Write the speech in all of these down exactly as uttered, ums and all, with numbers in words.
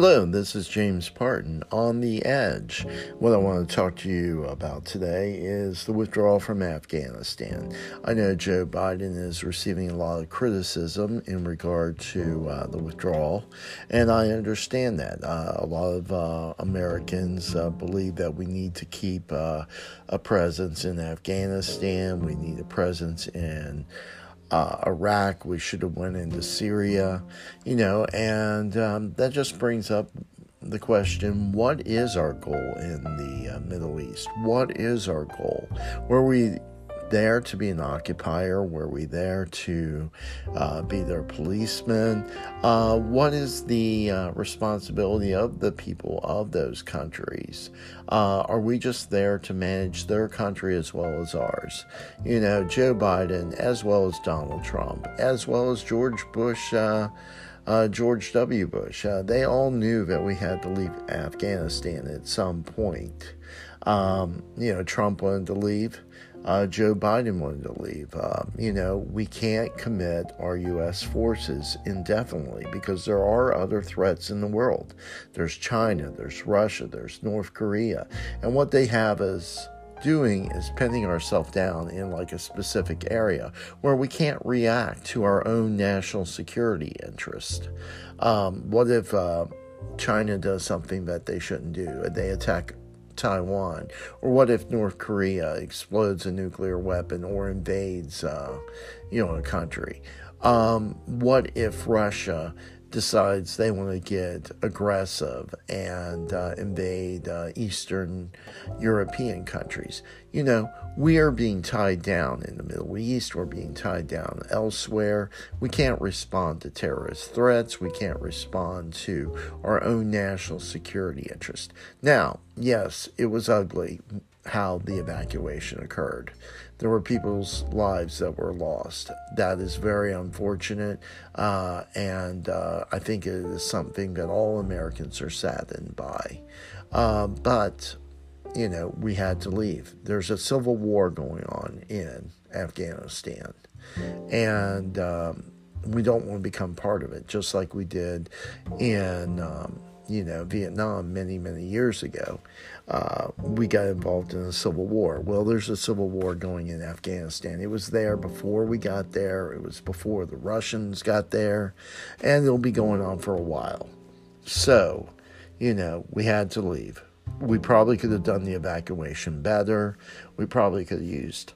Hello, this is James Parton on The Edge. What I want to talk to you about today is the withdrawal from Afghanistan. I know Joe Biden is receiving a lot of criticism in regard to uh, the withdrawal, and I understand that. Uh, a lot of uh, Americans uh, believe that we need to keep uh, a presence in Afghanistan, we need a presence in Uh, Iraq, we should have went into Syria, you know, and um, that just brings up the question, what is our goal in the uh, Middle East? What is our goal? Were we there to be an occupier? Were we there to uh, be their policeman? Uh, what is the uh, responsibility of the people of those countries? Uh, are we just there to manage their country as well as ours? You know, Joe Biden, as well as Donald Trump, as well as George Bush, uh, Uh, George W. Bush, uh, they all knew that we had to leave Afghanistan at some point. Um, you know, Trump wanted to leave. Uh, Joe Biden wanted to leave. Uh, you know, we can't commit our U S forces indefinitely because there are other threats in the world. There's China, there's Russia, there's North Korea. And what they have is doing is pinning ourselves down in like a specific area where we can't react to our own national security interest. Um, what if uh, China does something that they shouldn't do and they attack Taiwan? Or what if North Korea explodes a nuclear weapon or invades, uh, you know, a country? Um, what if Russia decides they want to get aggressive and uh, invade uh, Eastern European countries? You know, we are being tied down in the Middle East. We're being tied down elsewhere. We can't respond to terrorist threats. We can't respond to our own national security interest. Now, yes, it was ugly how the evacuation occurred. There were people's lives that were lost. That is very unfortunate, uh, and uh, I think it is something that all Americans are saddened by. Uh, but, you know, we had to leave. There's a civil war going on in Afghanistan, and um, we don't want to become part of it, just like we did in Um, you know, Vietnam many, many years ago. Uh, we got involved in a civil war. Well, there's a civil war going in Afghanistan. It was there before we got there. It was before the Russians got there. And it'll be going on for a while. So, you know, we had to leave. We probably could have done the evacuation better. We probably could have used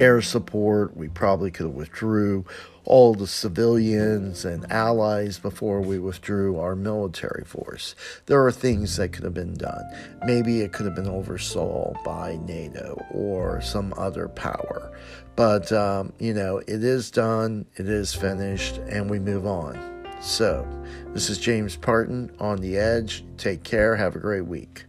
air support. We probably could have withdrew all the civilians and allies before we withdrew our military force. There are things that could have been done. Maybe it could have been oversaw by NATO or some other power. But, um, you know, it is done, it is finished, and we move on. So, this is James Parton on The Edge. Take care. Have a great week.